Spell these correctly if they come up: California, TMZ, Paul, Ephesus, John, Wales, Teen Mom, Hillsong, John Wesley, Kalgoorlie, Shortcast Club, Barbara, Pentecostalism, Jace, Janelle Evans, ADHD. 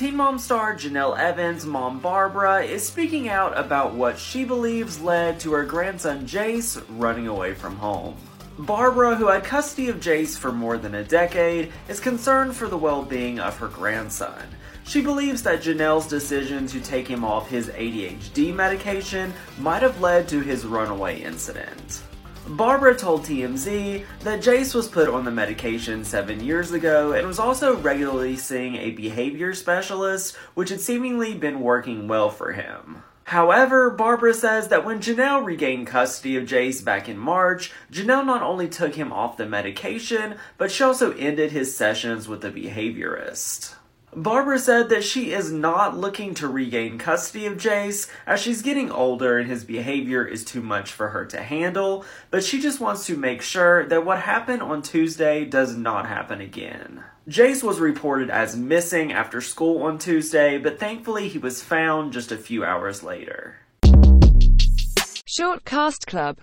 Teen Mom star Janelle Evans' mom Barbara is speaking out about what she believes led to her grandson Jace running away from home. Barbara, who had custody of Jace for more than a decade, is concerned for the well-being of her grandson. She believes that Janelle's decision to take him off his ADHD medication might have led to his runaway incident. Barbara told TMZ that Jace was put on the medication 7 years ago and was also regularly seeing a behavior specialist, which had seemingly been working well for him. However, Barbara says that when Janelle regained custody of Jace back in March, Janelle not only took him off the medication, but she also ended his sessions with a behaviorist. Barbara said that she is not looking to regain custody of Jace, as she's getting older and his behavior is too much for her to handle, but she just wants to make sure that what happened on Tuesday does not happen again. Jace was reported as missing after school on Tuesday, but thankfully he was found just a few hours later. Shortcast Club.